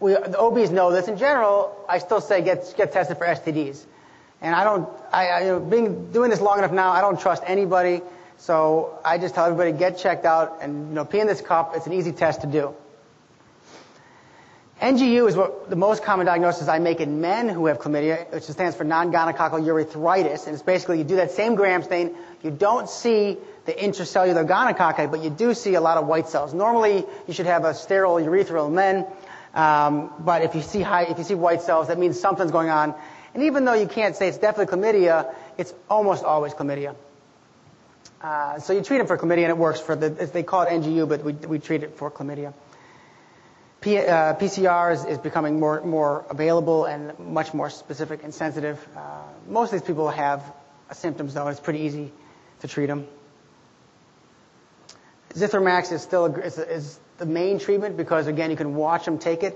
we, the O Bs know this. In general, I still say get get tested for S T Ds. And I don't, I, I you know, being doing this long enough now, I don't trust anybody. So I just tell everybody get checked out and you know pee in this cup. It's an easy test to do. N G U is what the most common diagnosis I make in men who have chlamydia, which stands for non-gonococcal urethritis, and it's basically you do that same gram stain. You don't see the intracellular gonococci, but you do see a lot of white cells. Normally, you should have a sterile urethral in men, um, but if you see high, if you see white cells, that means something's going on. And even though you can't say it's definitely chlamydia, it's almost always chlamydia. Uh, so you treat it for chlamydia, and it works for the. They call it N G U, but we we treat it for chlamydia. P, uh, P C R is, is becoming more, more available and much more specific and sensitive. Uh, most of these people have symptoms, though. It's pretty easy to treat them. Zithromax is still a, is, is the main treatment because, again, you can watch them take it.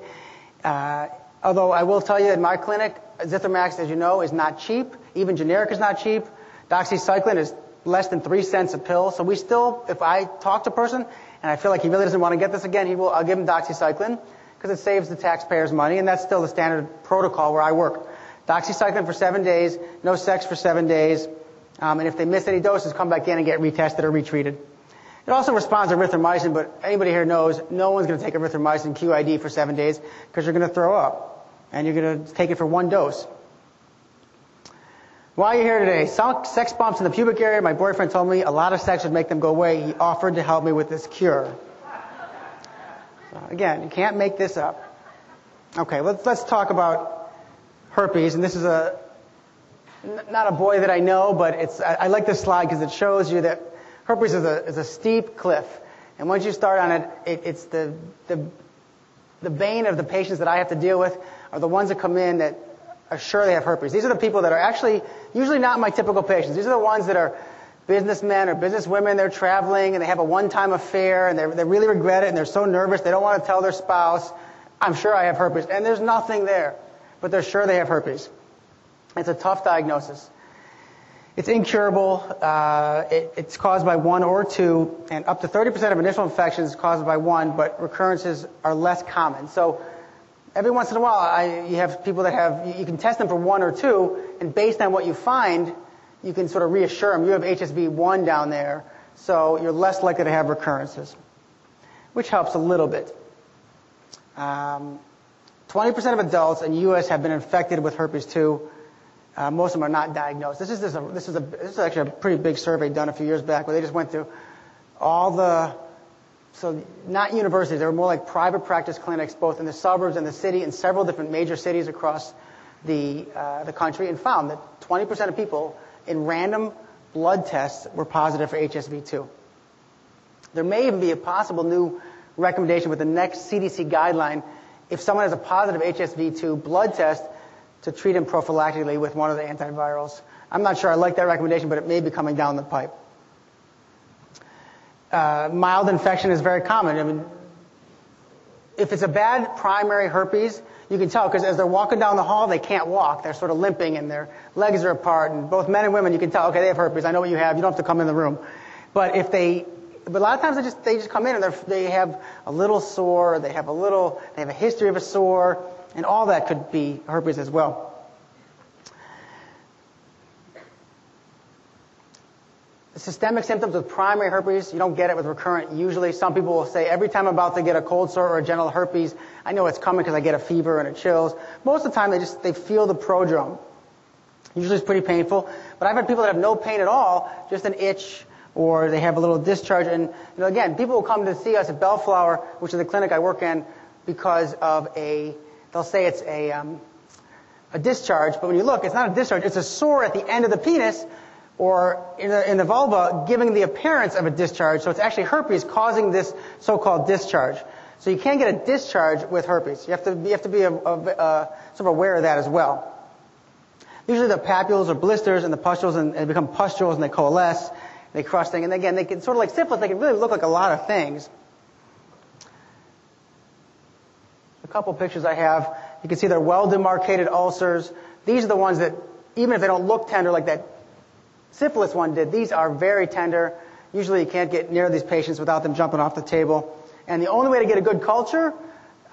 Uh, although I will tell you, in my clinic, Zithromax, as you know, is not cheap. Even generic is not cheap. Doxycycline is less than three cents a pill. So we still, if I talk to a person, and I feel like he really doesn't want to get this again, he will, I'll give him doxycycline because it saves the taxpayers money, and that's still the standard protocol where I work. Doxycycline for seven days, no sex for seven days, um, and if they miss any doses, come back in and get retested or retreated. It also responds to erythromycin, but anybody here knows no one's going to take erythromycin Q I D for seven days because you're going to throw up, and you're going to take it for one dose. Why are you here today? Sex bumps in the pubic area. My boyfriend told me a lot of sex would make them go away. He offered to help me with this cure. So again, you can't make this up. Okay, let's, let's talk about herpes. And this is a not a boy that I know, but it's I, I like this slide because it shows you that herpes is a, is a steep cliff. And once you start on it, it it's the, the, the bane of the patients that I have to deal with are the ones that come in that are sure they have herpes. These are the people that are actually usually not my typical patients. These are the ones that are businessmen or businesswomen. They're traveling and they have a one-time affair and they really regret it and they're so nervous they don't want to tell their spouse, I'm sure I have herpes. And there's nothing there, but they're sure they have herpes. It's a tough diagnosis. It's incurable. Uh, it, it's caused by one or two, and up to thirty percent of initial infections caused by one, but recurrences are less common. So every once in a while, I, you have people that have, you can test them for one or two, and based on what you find, you can sort of reassure them, you have H S V one down there, so you're less likely to have recurrences, which helps a little bit. Um, twenty percent of adults in the U S have been infected with herpes two. Uh, most of them are not diagnosed. This is, this, a, this, is a, this is actually a pretty big survey done a few years back where they just went through all the... So not universities, they were more like private practice clinics both in the suburbs and the city in several different major cities across the uh, the country, and found that twenty percent of people in random blood tests were positive for H S V two. There may even be a possible new recommendation with the next C D C guideline if someone has a positive H S V two blood test to treat them prophylactically with one of the antivirals. I'm not sure I like that recommendation, but it may be coming down the pipe. uh, mild infection is very common. I mean, if it's a bad primary herpes, you can tell because as they're walking down the hall, they can't walk. They're sort of limping and their legs are apart. And both men and women, you can tell, okay, they have herpes. I know what you have. You don't have to come in the room. But if they, but a lot of times they just, they just come in and they have a little sore. They have a little, they have a history of a sore. And all that could be herpes as well. Systemic symptoms with primary herpes, you don't get it with recurrent usually. Some people will say, every time I'm about to get a cold sore or a genital herpes, I know it's coming because I get a fever and it chills. Most of the time, they just they feel the prodrome. Usually it's pretty painful. But I've had people that have no pain at all, just an itch, or they have a little discharge. And you know, again, people will come to see us at Bellflower, which is the clinic I work in, because of a, they'll say it's a, um, a discharge. But when you look, it's not a discharge. It's a sore at the end of the penis, or in the, in the vulva, giving the appearance of a discharge. So it's actually herpes causing this so-called discharge. So you can't get a discharge with herpes. You have to, you have to be a, a, a, sort of aware of that as well. Usually the papules or blisters and the pustules and, and become pustules and they coalesce, and they crush things. And again, they can sort of like syphilis, they can really look like a lot of things. A couple pictures I have, you can see they're well-demarcated ulcers. These are the ones that, even if they don't look tender like that, syphilis one did. These are very tender. Usually you can't get near these patients without them jumping off the table. And the only way to get a good culture,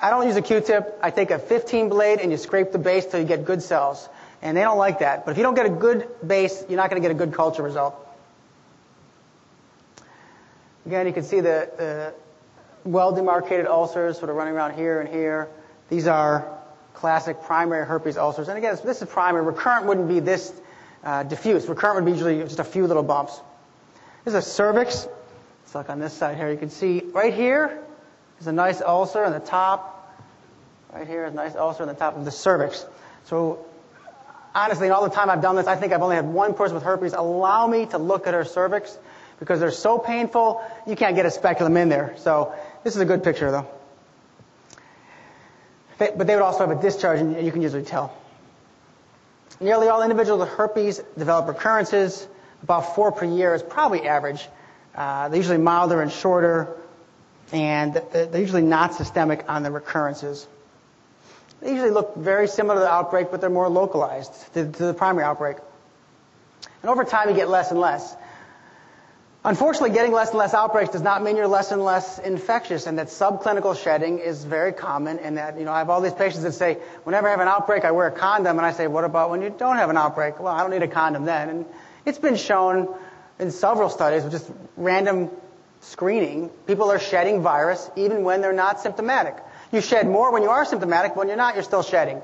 I don't use a Q-tip. I take a fifteen blade and you scrape the base till you get good cells. And they don't like that. But if you don't get a good base, you're not going to get a good culture result. Again, you can see the, the well-demarcated ulcers sort of running around here and here. These are classic primary herpes ulcers. And again, this is primary. Recurrent wouldn't be this Uh, diffuse. Recurrent would be usually just a few little bumps. This is a cervix. It's like on this side here. You can see right here is a nice ulcer on the top. Right here is a nice ulcer on the top of the cervix. So honestly, in all the time I've done this, I think I've only had one person with herpes allow me to look at her cervix because they're so painful, you can't get a speculum in there. So this is a good picture, though. They, but they would also have a discharge, and you can usually tell. Nearly all individuals with herpes develop recurrences. About four per year is probably average. Uh, they're usually milder and shorter, and they're usually not systemic on the recurrences. They usually look very similar to the outbreak, but they're more localized to, to the primary outbreak. And over time, you get less and less. Unfortunately, getting less and less outbreaks does not mean you're less and less infectious, and that subclinical shedding is very common, and that, you know, I have all these patients that say, whenever I have an outbreak, I wear a condom, and I say, what about when you don't have an outbreak? Well, I don't need a condom then. And it's been shown in several studies with just random screening, people are shedding virus even when they're not symptomatic. You shed more when you are symptomatic, but when you're not, you're still shedding.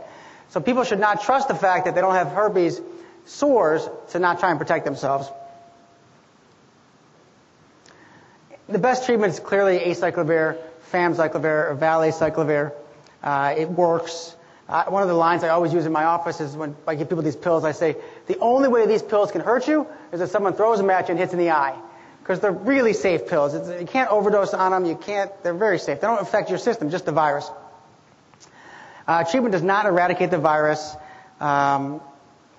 So people should not trust the fact that they don't have herpes sores to not try and protect themselves. The best treatment is clearly acyclovir, famciclovir, or valacyclovir. Uh, it works. Uh, one of the lines I always use in my office is when I give people these pills, I say, the only way these pills can hurt you is if someone throws them at you and hits in the eye. Because they're really safe pills. It's, you can't overdose on them. You can't. They're very safe. They don't affect your system, just the virus. Uh, treatment does not eradicate the virus. Um,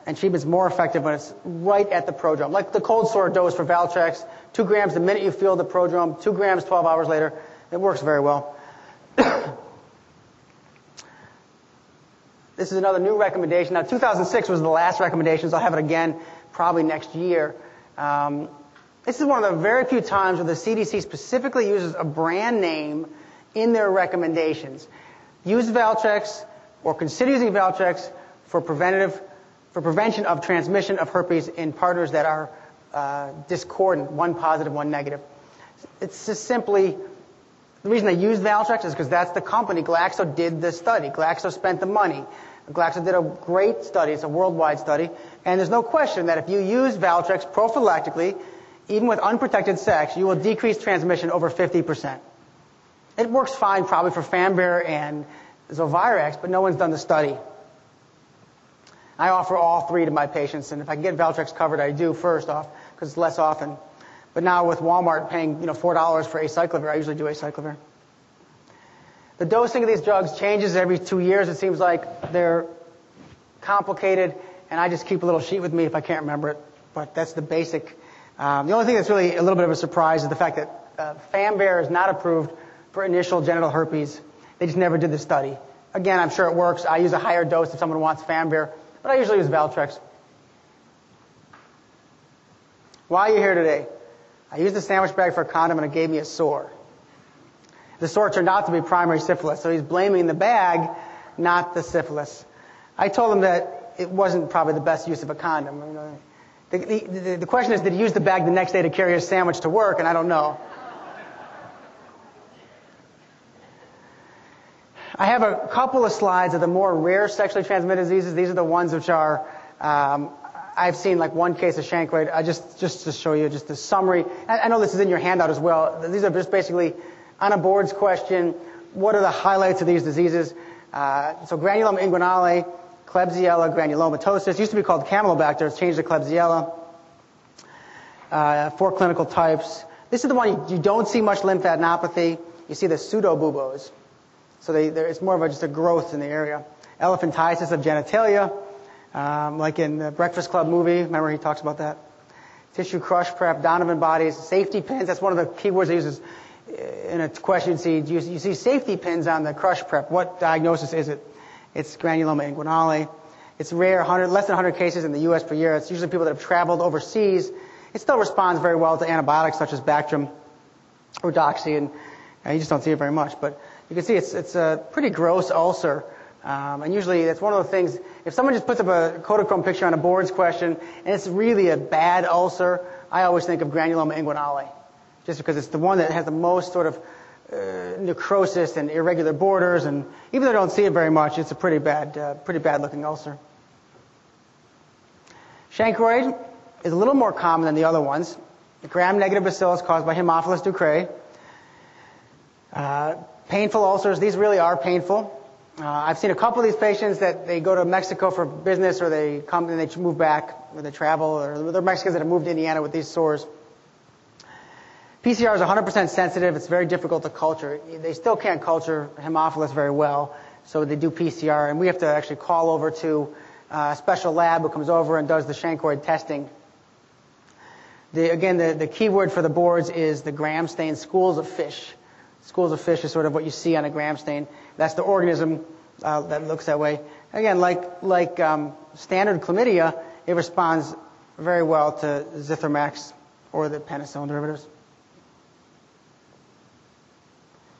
And treatment's more effective when it's right at the prodrome. Like the cold sore dose for Valtrex, two grams the minute you feel the prodrome, two grams twelve hours later. It works very well. This is another new recommendation. Now, two thousand six was the last recommendation, so I'll have it again probably next year. Um, this is one of the very few times where the C D C specifically uses a brand name in their recommendations. Use Valtrex or consider using Valtrex for preventative for prevention of transmission of herpes in partners that are uh, discordant, one positive, one negative. It's just simply, the reason they use Valtrex is because that's the company. Glaxo did the study. Glaxo spent the money. Glaxo did a great study. It's a worldwide study. And there's no question that if you use Valtrex prophylactically, even with unprotected sex, you will decrease transmission over fifty percent. It works fine probably for Famvir and Zovirax, but no one's done the study. I offer all three to my patients, and if I can get Valtrex covered, I do first off, because it's less often. But now with Walmart paying, you know, four dollars for acyclovir, I usually do acyclovir. The dosing of these drugs changes every two years. It seems like they're complicated, and I just keep a little sheet with me if I can't remember it. But that's the basic. Um, the only thing that's really a little bit of a surprise is the fact that uh, Famvir is not approved for initial genital herpes. They just never did the study. Again, I'm sure it works. I use a higher dose if someone wants Famvir, but I usually use Valtrex. Why are you here today? I used a sandwich bag for a condom and it gave me a sore. The sore turned out to be primary syphilis, so he's blaming the bag, not the syphilis. I told him that it wasn't probably the best use of a condom. The, the, the question is, did he use the bag the next day to carry his sandwich to work? And I don't know. I have a couple of slides of the more rare sexually transmitted diseases. These are the ones which are, um, I've seen like one case of chancroid. I just, just to show you just the summary. I, I know this is in your handout as well. These are just basically on a board's question, what are the highlights of these diseases? Uh, so granuloma inguinale, Klebsiella, granulomatosis. Used to be called camelobacter. It's changed to Klebsiella. Uh, four clinical types. This is the one you, you don't see much lymphadenopathy. You see the pseudobubos. So they, it's more of a, just a growth in the area. Elephantiasis of genitalia, um, like in the Breakfast Club movie. Remember he talks about that. Tissue crush, prep, Donovan bodies, safety pins. That's one of the key words they use. In a question, you see, you, you see safety pins on the crush prep. What diagnosis is it? It's granuloma inguinale. It's rare, one hundred, less than one hundred cases in the U S per year. It's usually people that have traveled overseas. It still responds very well to antibiotics such as Bactrim or Doxy, and uh, you just don't see it very much. But you can see it's, it's a pretty gross ulcer. Um, and usually that's one of the things, if someone just puts up a Kodachrome picture on a board's question, and it's really a bad ulcer, I always think of granuloma inguinale, just because it's the one that has the most sort of Uh, necrosis and irregular borders, and even though I don't see it very much, it's a pretty bad, uh, pretty bad-looking ulcer. Chancroid is a little more common than the other ones. The gram-negative bacillus caused by Haemophilus ducreyi. Uh, painful ulcers; these really are painful. Uh, I've seen a couple of these patients that they go to Mexico for business, or they come and they move back, or they travel, or they're Mexicans that have moved to Indiana with these sores. P C R is one hundred percent sensitive. It's very difficult to culture. They still can't culture Haemophilus very well, so they do P C R. And we have to actually call over to a special lab who comes over and does the chancroid testing. The, again, the, the key word for the boards is the gram stain, schools of fish. Schools of fish is sort of what you see on a gram stain. That's the organism uh, that looks that way. Again, like, like um, standard chlamydia, it responds very well to Zithromax or the penicillin derivatives.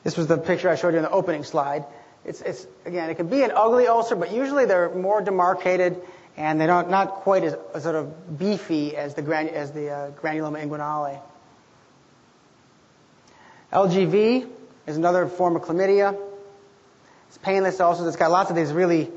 This was the picture I showed you in the opening slide. It's, it's again, it can be an ugly ulcer, but usually they're more demarcated and they're not, not quite as, as sort of beefy as the, gran, as the uh, granuloma inguinale. L G V is another form of chlamydia. It's painless ulcers. It's got lots of these really,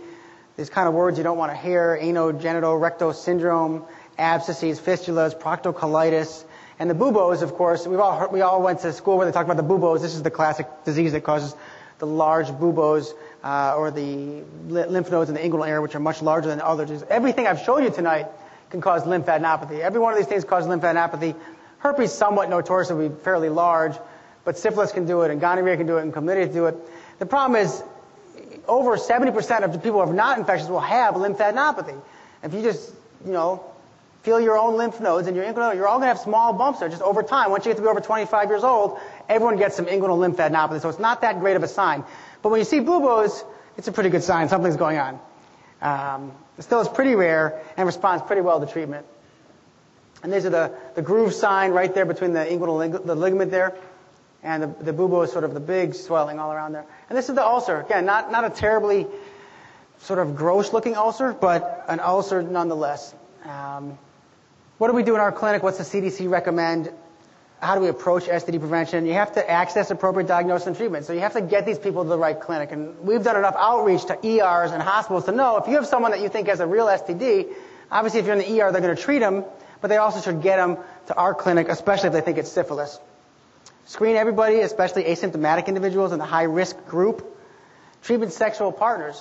these kind of words you don't want to hear: anogenital, recto syndrome, abscesses, fistulas, proctocolitis. And the buboes, of course, we've all heard, we all went to school where they talked about the buboes. This is the classic disease that causes the large buboes uh, or the lymph nodes in the inguinal area, which are much larger than other diseases. Everything I've showed you tonight can cause lymphadenopathy. Every one of these things causes lymphadenopathy. Herpes, somewhat notoriously fairly large, but syphilis can do it, and gonorrhea can do it, and chlamydia can do it. The problem is, over seventy percent of the people who are not infectious will have lymphadenopathy. If you just, you know, feel your own lymph nodes and your inguinal, you're all going to have small bumps there just over time. Once you get to be over twenty-five years old, everyone gets some inguinal lymphadenopathy, so it's not that great of a sign. But when you see buboes, it's a pretty good sign. Something's going on. Um, still, it's pretty rare and responds pretty well to treatment. And these are the, the groove sign right there between the inguinal the ligament there, and the, the bubo is sort of the big swelling all around there. And this is the ulcer. Again, not, not a terribly sort of gross-looking ulcer, but an ulcer nonetheless. Um, What do we do in our clinic? What's the C D C recommend? How do we approach S T D prevention? You have to access appropriate diagnosis and treatment. So you have to get these people to the right clinic. And we've done enough outreach to E Rs and hospitals to know if you have someone that you think has a real S T D, obviously if you're in the E R, they're going to treat them, but they also should get them to our clinic, especially if they think it's syphilis. Screen everybody, especially asymptomatic individuals in the high-risk group. Treatment sexual partners.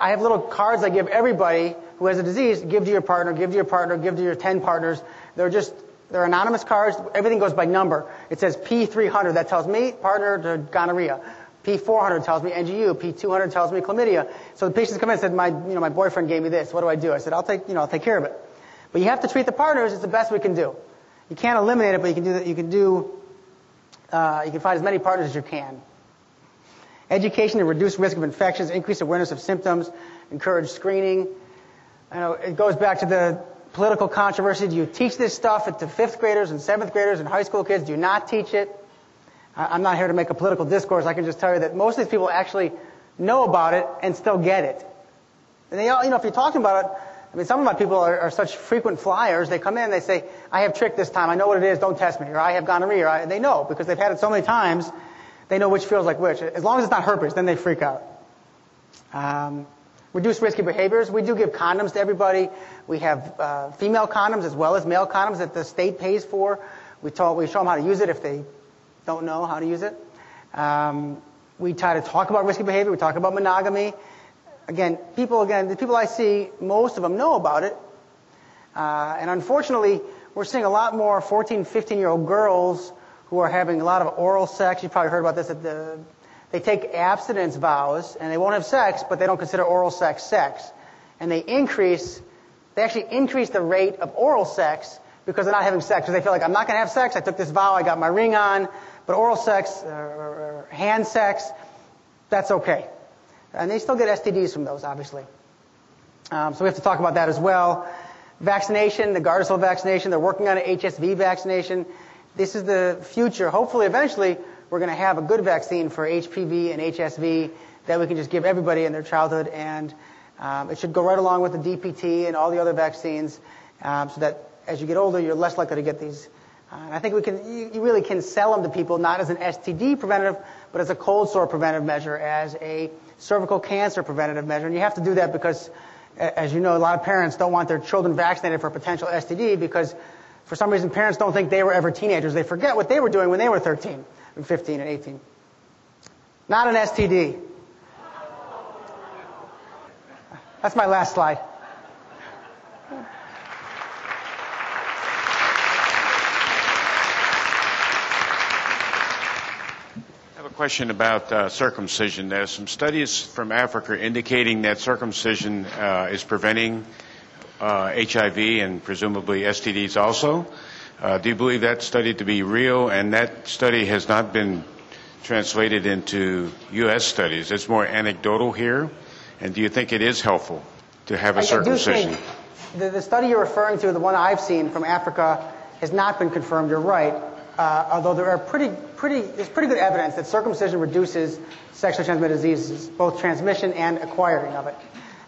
I have little cards I give everybody who has a disease. Give to your partner, give to your partner, give to your ten partners. They're just, they're anonymous cards. Everything goes by number. It says P three hundred, that tells me partner to gonorrhea. P four hundred tells me N G U. P two hundred tells me chlamydia. So the patients come in and said, my, you know, my boyfriend gave me this. What do I do? I said, I'll take, you know, I'll take care of it. But you have to treat the partners. It's the best we can do. You can't eliminate it, but you can do, you can do uh, you can find as many partners as you can. Education to reduce risk of infections, increase awareness of symptoms, encourage screening. I know it goes back to the political controversy. Do you teach this stuff to fifth graders and seventh graders and high school kids? Do you not teach it? I'm not here to make a political discourse. I can just tell you that most of these people actually know about it and still get it. And they all, you know, if you're talking about it, I mean, some of my people are, are such frequent flyers. They come in and they say, I have trick this time. I know what it is. Don't test me. Or I have gonorrhea. Or, I, they know because they've had it so many times. They know which feels like which. As long as it's not herpes, then they freak out. Um, reduce risky behaviors. We do give condoms to everybody. We have uh, female condoms as well as male condoms that the state pays for. We, told, we show them how to use it if they don't know how to use it. Um, we try to talk about risky behavior. We talk about monogamy. Again, people, again, the people I see, most of them know about it. Uh, and unfortunately, we're seeing a lot more fourteen, fifteen-year-old girls who are having a lot of oral sex. You probably heard about this. At the, they take abstinence vows, and they won't have sex, but they don't consider oral sex sex. And they increase, they actually increase the rate of oral sex because they're not having sex. Because they feel like, I'm not going to have sex. I took this vow. I got my ring on. But oral sex, or hand sex, that's okay. And they still get S T Ds from those, obviously. Um, so we have to talk about that as well. Vaccination, the Gardasil vaccination, they're working on an H S V vaccination. This is the future. Hopefully, eventually, we're going to have a good vaccine for H P V and H S V that we can just give everybody in their childhood. And um, it should go right along with the D P T and all the other vaccines um, so that as you get older, you're less likely to get these. Uh, and I think we can, you, you really can sell them to people, not as an S T D preventative, but as a cold sore preventative measure, as a cervical cancer preventative measure. And you have to do that because, as you know, a lot of parents don't want their children vaccinated for a potential S T D because for some reason parents don't think they were ever teenagers. They forget what they were doing when they were thirteen and fifteen and eighteen. Not an S T D. That's my last slide. Question about uh, circumcision. There are some studies from Africa indicating that circumcision uh, is preventing uh, H I V and presumably S T Ds also. Uh, do you believe that study to be real? And that study has not been translated into U S studies. It's more anecdotal here. And do you think it is helpful to have a I, circumcision? I do think the, the study you're referring to, the one I've seen from Africa, has not been confirmed. You're right. Uh, although there are pretty, pretty, there's pretty good evidence that circumcision reduces sexually transmitted diseases, both transmission and acquiring of it.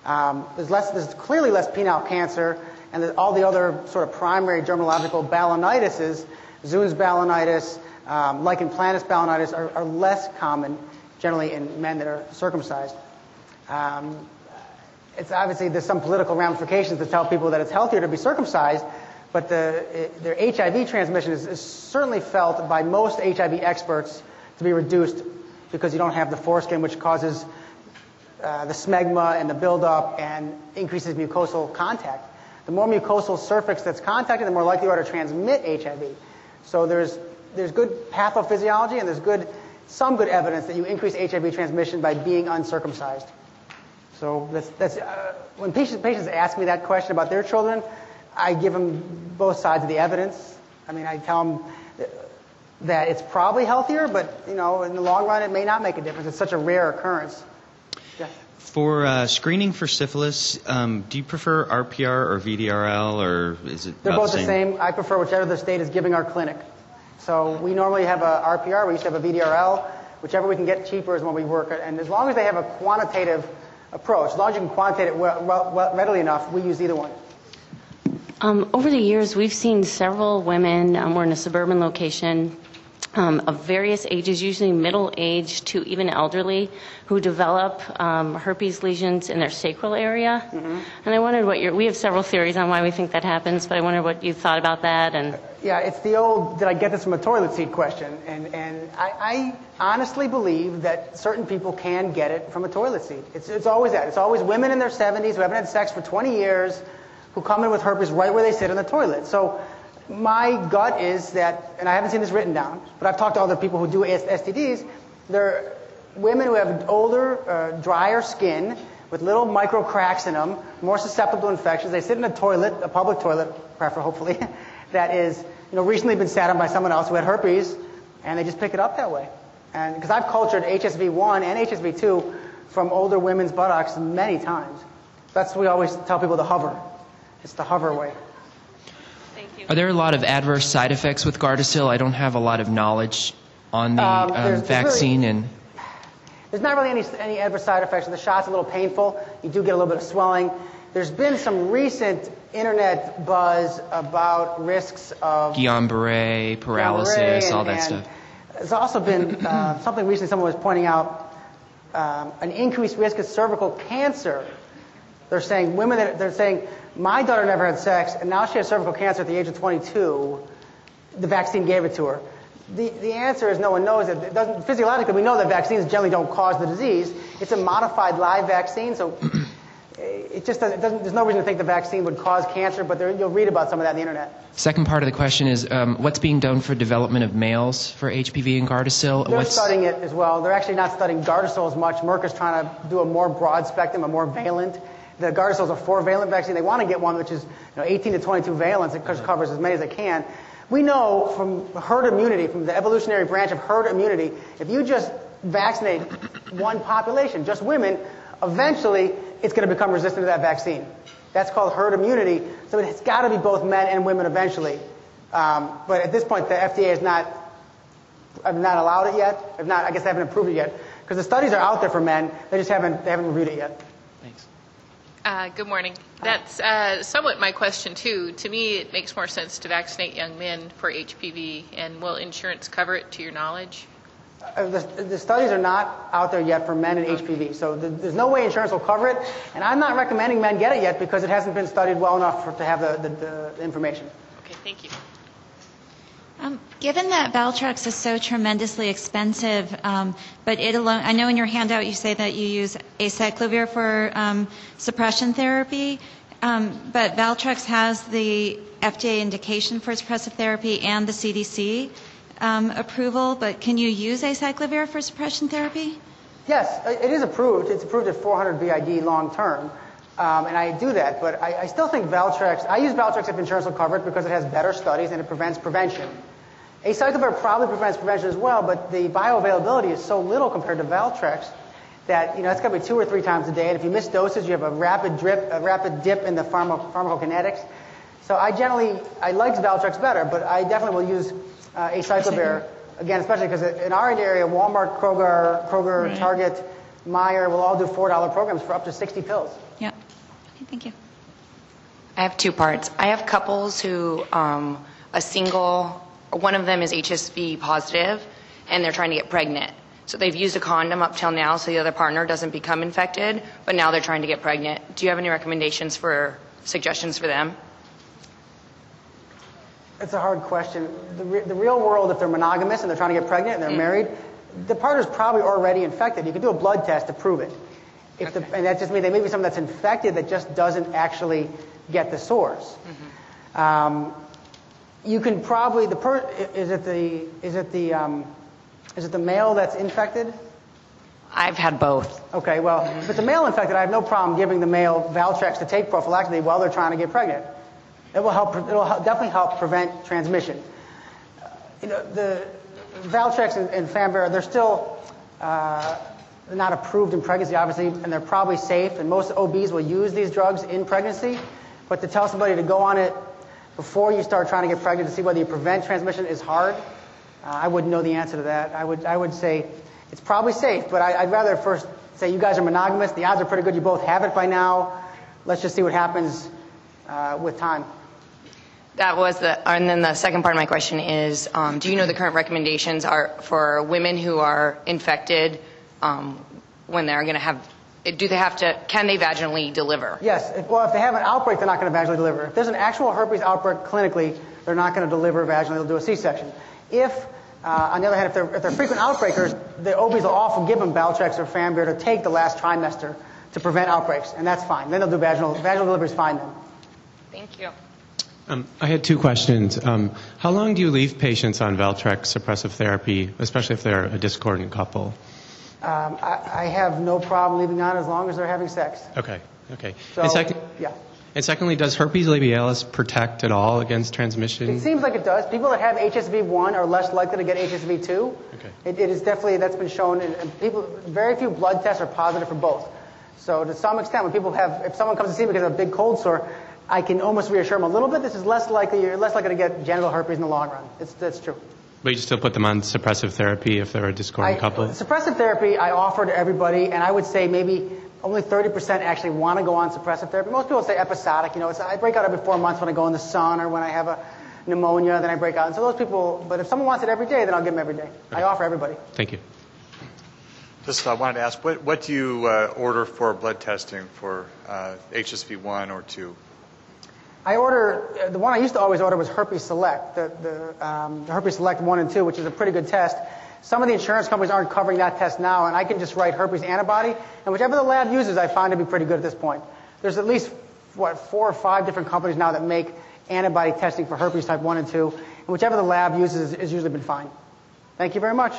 Um, there's less, there's clearly less penile cancer, and all the other sort of primary dermatological balanitis, Zun's balanitis, um, lichen planus balanitis, are, are less common generally in men that are circumcised. Um, it's obviously there's some political ramifications to tell people that it's healthier to be circumcised. But the, their H I V transmission is, is certainly felt by most H I V experts to be reduced because you don't have the foreskin, which causes uh, the smegma and the buildup and increases mucosal contact. The more mucosal surface that's contacted, the more likely you are to transmit H I V. So there's, there's good pathophysiology and there's good, some good evidence that you increase H I V transmission by being uncircumcised. So that's, that's, uh, when patients, patients ask me that question about their children, I give them both sides of the evidence. I mean, I tell them that it's probably healthier, but, you know, in the long run, it may not make a difference. It's such a rare occurrence. Yeah. For uh, screening for syphilis, um, do you prefer R P R or V D R L, or is it They're both the same? the same. I prefer whichever the state is giving our clinic. So we normally have a R P R. We used to have a V D R L. Whichever we can get cheaper is when we work. And as long as they have a quantitative approach, as long as you can quantitate it well, well, readily enough, we use either one. Um, over the years, we've seen several women, um, we're in a suburban location, um, of various ages, usually middle-aged to even elderly, who develop um, herpes lesions in their sacral area. Mm-hmm. And I wondered what your, we have several theories on why we think that happens, but I wondered what you thought about that. And yeah, it's the old, did I get this from a toilet seat question? And, and I, I honestly believe that certain people can get it from a toilet seat. It's, it's always that. It's always women in their seventies who haven't had sex for twenty years, who come in with herpes right where they sit in the toilet. So my gut is that, and I haven't seen this written down, but I've talked to other people who do S T Ds, they're women who have older, uh, drier skin with little micro cracks in them, more susceptible to infections. They sit in a toilet, a public toilet, prefer hopefully, that is, you know, recently been sat on by someone else who had herpes, and they just pick it up that way. And because I've cultured H S V one and H S V two from older women's buttocks many times. That's what we always tell people to hover. It's the hover way. Thank you. Are there a lot of adverse side effects with Gardasil? I don't have a lot of knowledge on the um, there's, um, there's vaccine. Really, and there's not really any, any adverse side effects. The shot's a little painful. You do get a little bit of swelling. There's been some recent internet buzz about risks of Guillain-Barré, paralysis, Guillain-Barré and, all that stuff. There's also been uh, something recently someone was pointing out, um, an increased risk of cervical cancer. They're saying women that they're saying, my daughter never had sex, and now she has cervical cancer at the age of twenty-two. The vaccine gave it to her. The, the answer is no one knows it. It doesn't, physiologically, we know that vaccines generally don't cause the disease. It's a modified live vaccine, so it just doesn't, it doesn't, there's no reason to think the vaccine would cause cancer, but there, you'll read about some of that on the internet. Second part of the question is, um, what's being done for development of males for H P V and Gardasil? They're what's... studying it as well. They're actually not studying Gardasil as much. Merck is trying to do a more broad spectrum, a more valent. The Gardasil is a four-valent vaccine. They want to get one which is you know, eighteen to twenty-two valence. It covers as many as it can. We know from herd immunity, from the evolutionary branch of herd immunity, if you just vaccinate one population, just women, eventually it's going to become resistant to that vaccine. That's called herd immunity. So it's got to be both men and women eventually. Um, but at this point, the F T A has not, have not allowed it yet. If not, I guess they haven't approved it yet. Because the studies are out there for men. They just haven't, they haven't reviewed it yet. Thanks. Uh, good morning. That's uh, somewhat my question, too. To me, it makes more sense to vaccinate young men for H P V. And will insurance cover it, to your knowledge? Uh, the, the studies are not out there yet for men and H P V, so the, there's no way insurance will cover it, and I'm not recommending men get it yet because it hasn't been studied well enough for, to have the, the, the information. Okay, thank you. Um, given that Valtrex is so tremendously expensive, um, but it alone, I know in your handout you say that you use acyclovir for um, suppression therapy, um, but Valtrex has the F D A indication for suppressive therapy and the C D C. Um, approval, but can you use acyclovir for suppression therapy? Yes, it is approved. It's approved at four hundred B I D long term, um, and I do that, but I, I still think Valtrex, I use Valtrex if insurance will cover it because it has better studies and it prevents prevention. Acyclovir probably prevents prevention as well, but the bioavailability is so little compared to Valtrex that, you know, it's got to be two or three times a day, and if you miss doses, you have a rapid drip, a rapid dip in the pharma, pharmacokinetics. So I generally, I like Valtrex better, but I definitely will use Uh, acyclovir, again, especially because in our area, Walmart, Kroger, Kroger, right. Target, Meijer will all do four dollar programs for up to sixty pills. Yeah. Okay, thank you. I have two parts. I have couples who, um, a single, one of them is H S V positive, and they're trying to get pregnant. So they've used a condom up till now so the other partner doesn't become infected, but now they're trying to get pregnant. Do you have any recommendations for suggestions for them? It's a hard question. The, re the real world, if they're monogamous and they're trying to get pregnant and they're mm. married, the partner's probably already infected. You can do a blood test to prove it. If okay. the, and that just means they may be someone that's infected that just doesn't actually get the source. Mm-hmm. um, you can probably the per is it the is it the um, is it the male that's infected? I've had both. Okay, well, mm-hmm. if it's a male infected, I have no problem giving the male Valtrex to take prophylactically while they're trying to get pregnant. It will help. It will definitely help prevent transmission. Uh, you know, the Valtrex and, and Famvir, they're still uh, not approved in pregnancy, obviously, and they're probably safe. And most O Bs will use these drugs in pregnancy. But to tell somebody to go on it before you start trying to get pregnant to see whether you prevent transmission is hard. Uh, I wouldn't know the answer to that. I would. I would say it's probably safe, but I, I'd rather first say you guys are monogamous. The odds are pretty good you both have it by now. Let's just see what happens uh, with time. That was the, and then the second part of my question is, um, do you know the current recommendations are for women who are infected um, when they're going to have, do they have to, can they vaginally deliver? Yes. If, well, if they have an outbreak, they're not going to vaginally deliver. If there's an actual herpes outbreak clinically, they're not going to deliver vaginally. They'll do a C-section. If, uh, on the other hand, if they're, if they're frequent outbreakers, the O Bs will often give them Valtrex or Famvir to take the last trimester to prevent outbreaks, and that's fine. Then they'll do vaginal, vaginal delivery is fine then. Thank you. Um, I had two questions. Um, how long do you leave patients on Valtrex suppressive therapy, especially if they're a discordant couple? Um, I, I have no problem leaving on as long as they're having sex. Okay. Okay. So, and second, yeah. And secondly, does herpes labialis protect at all against transmission? It seems like it does. People that have H S V one are less likely to get H S V two. Okay. It, it is definitely, that's been shown. And people, very few blood tests are positive for both. So to some extent, when people have, if someone comes to see me because of a big cold sore, I can almost reassure them a little bit. This is less likely. You're less likely to get genital herpes in the long run. It's, that's true. But you still put them on suppressive therapy if they're a discordant I, couplet? Suppressive therapy I offer to everybody, and I would say maybe only thirty percent actually want to go on suppressive therapy. Most people say episodic. You know, it's, I break out every four months when I go in the sun or when I have a pneumonia, then I break out. And so those people, but if someone wants it every day, then I'll give them every day. Okay. I offer everybody. Thank you. Just I wanted to ask, what, what do you uh, order for blood testing for uh, H S V one or two? I order, the one I used to always order was Herpes Select, the, the, um, the Herpes Select one and two, which is a pretty good test. Some of the insurance companies aren't covering that test now, and I can just write herpes antibody, and whichever the lab uses I find to be pretty good at this point. There's at least, what, four or five different companies now that make antibody testing for herpes type one and two, and whichever the lab uses has usually been fine. Thank you very much.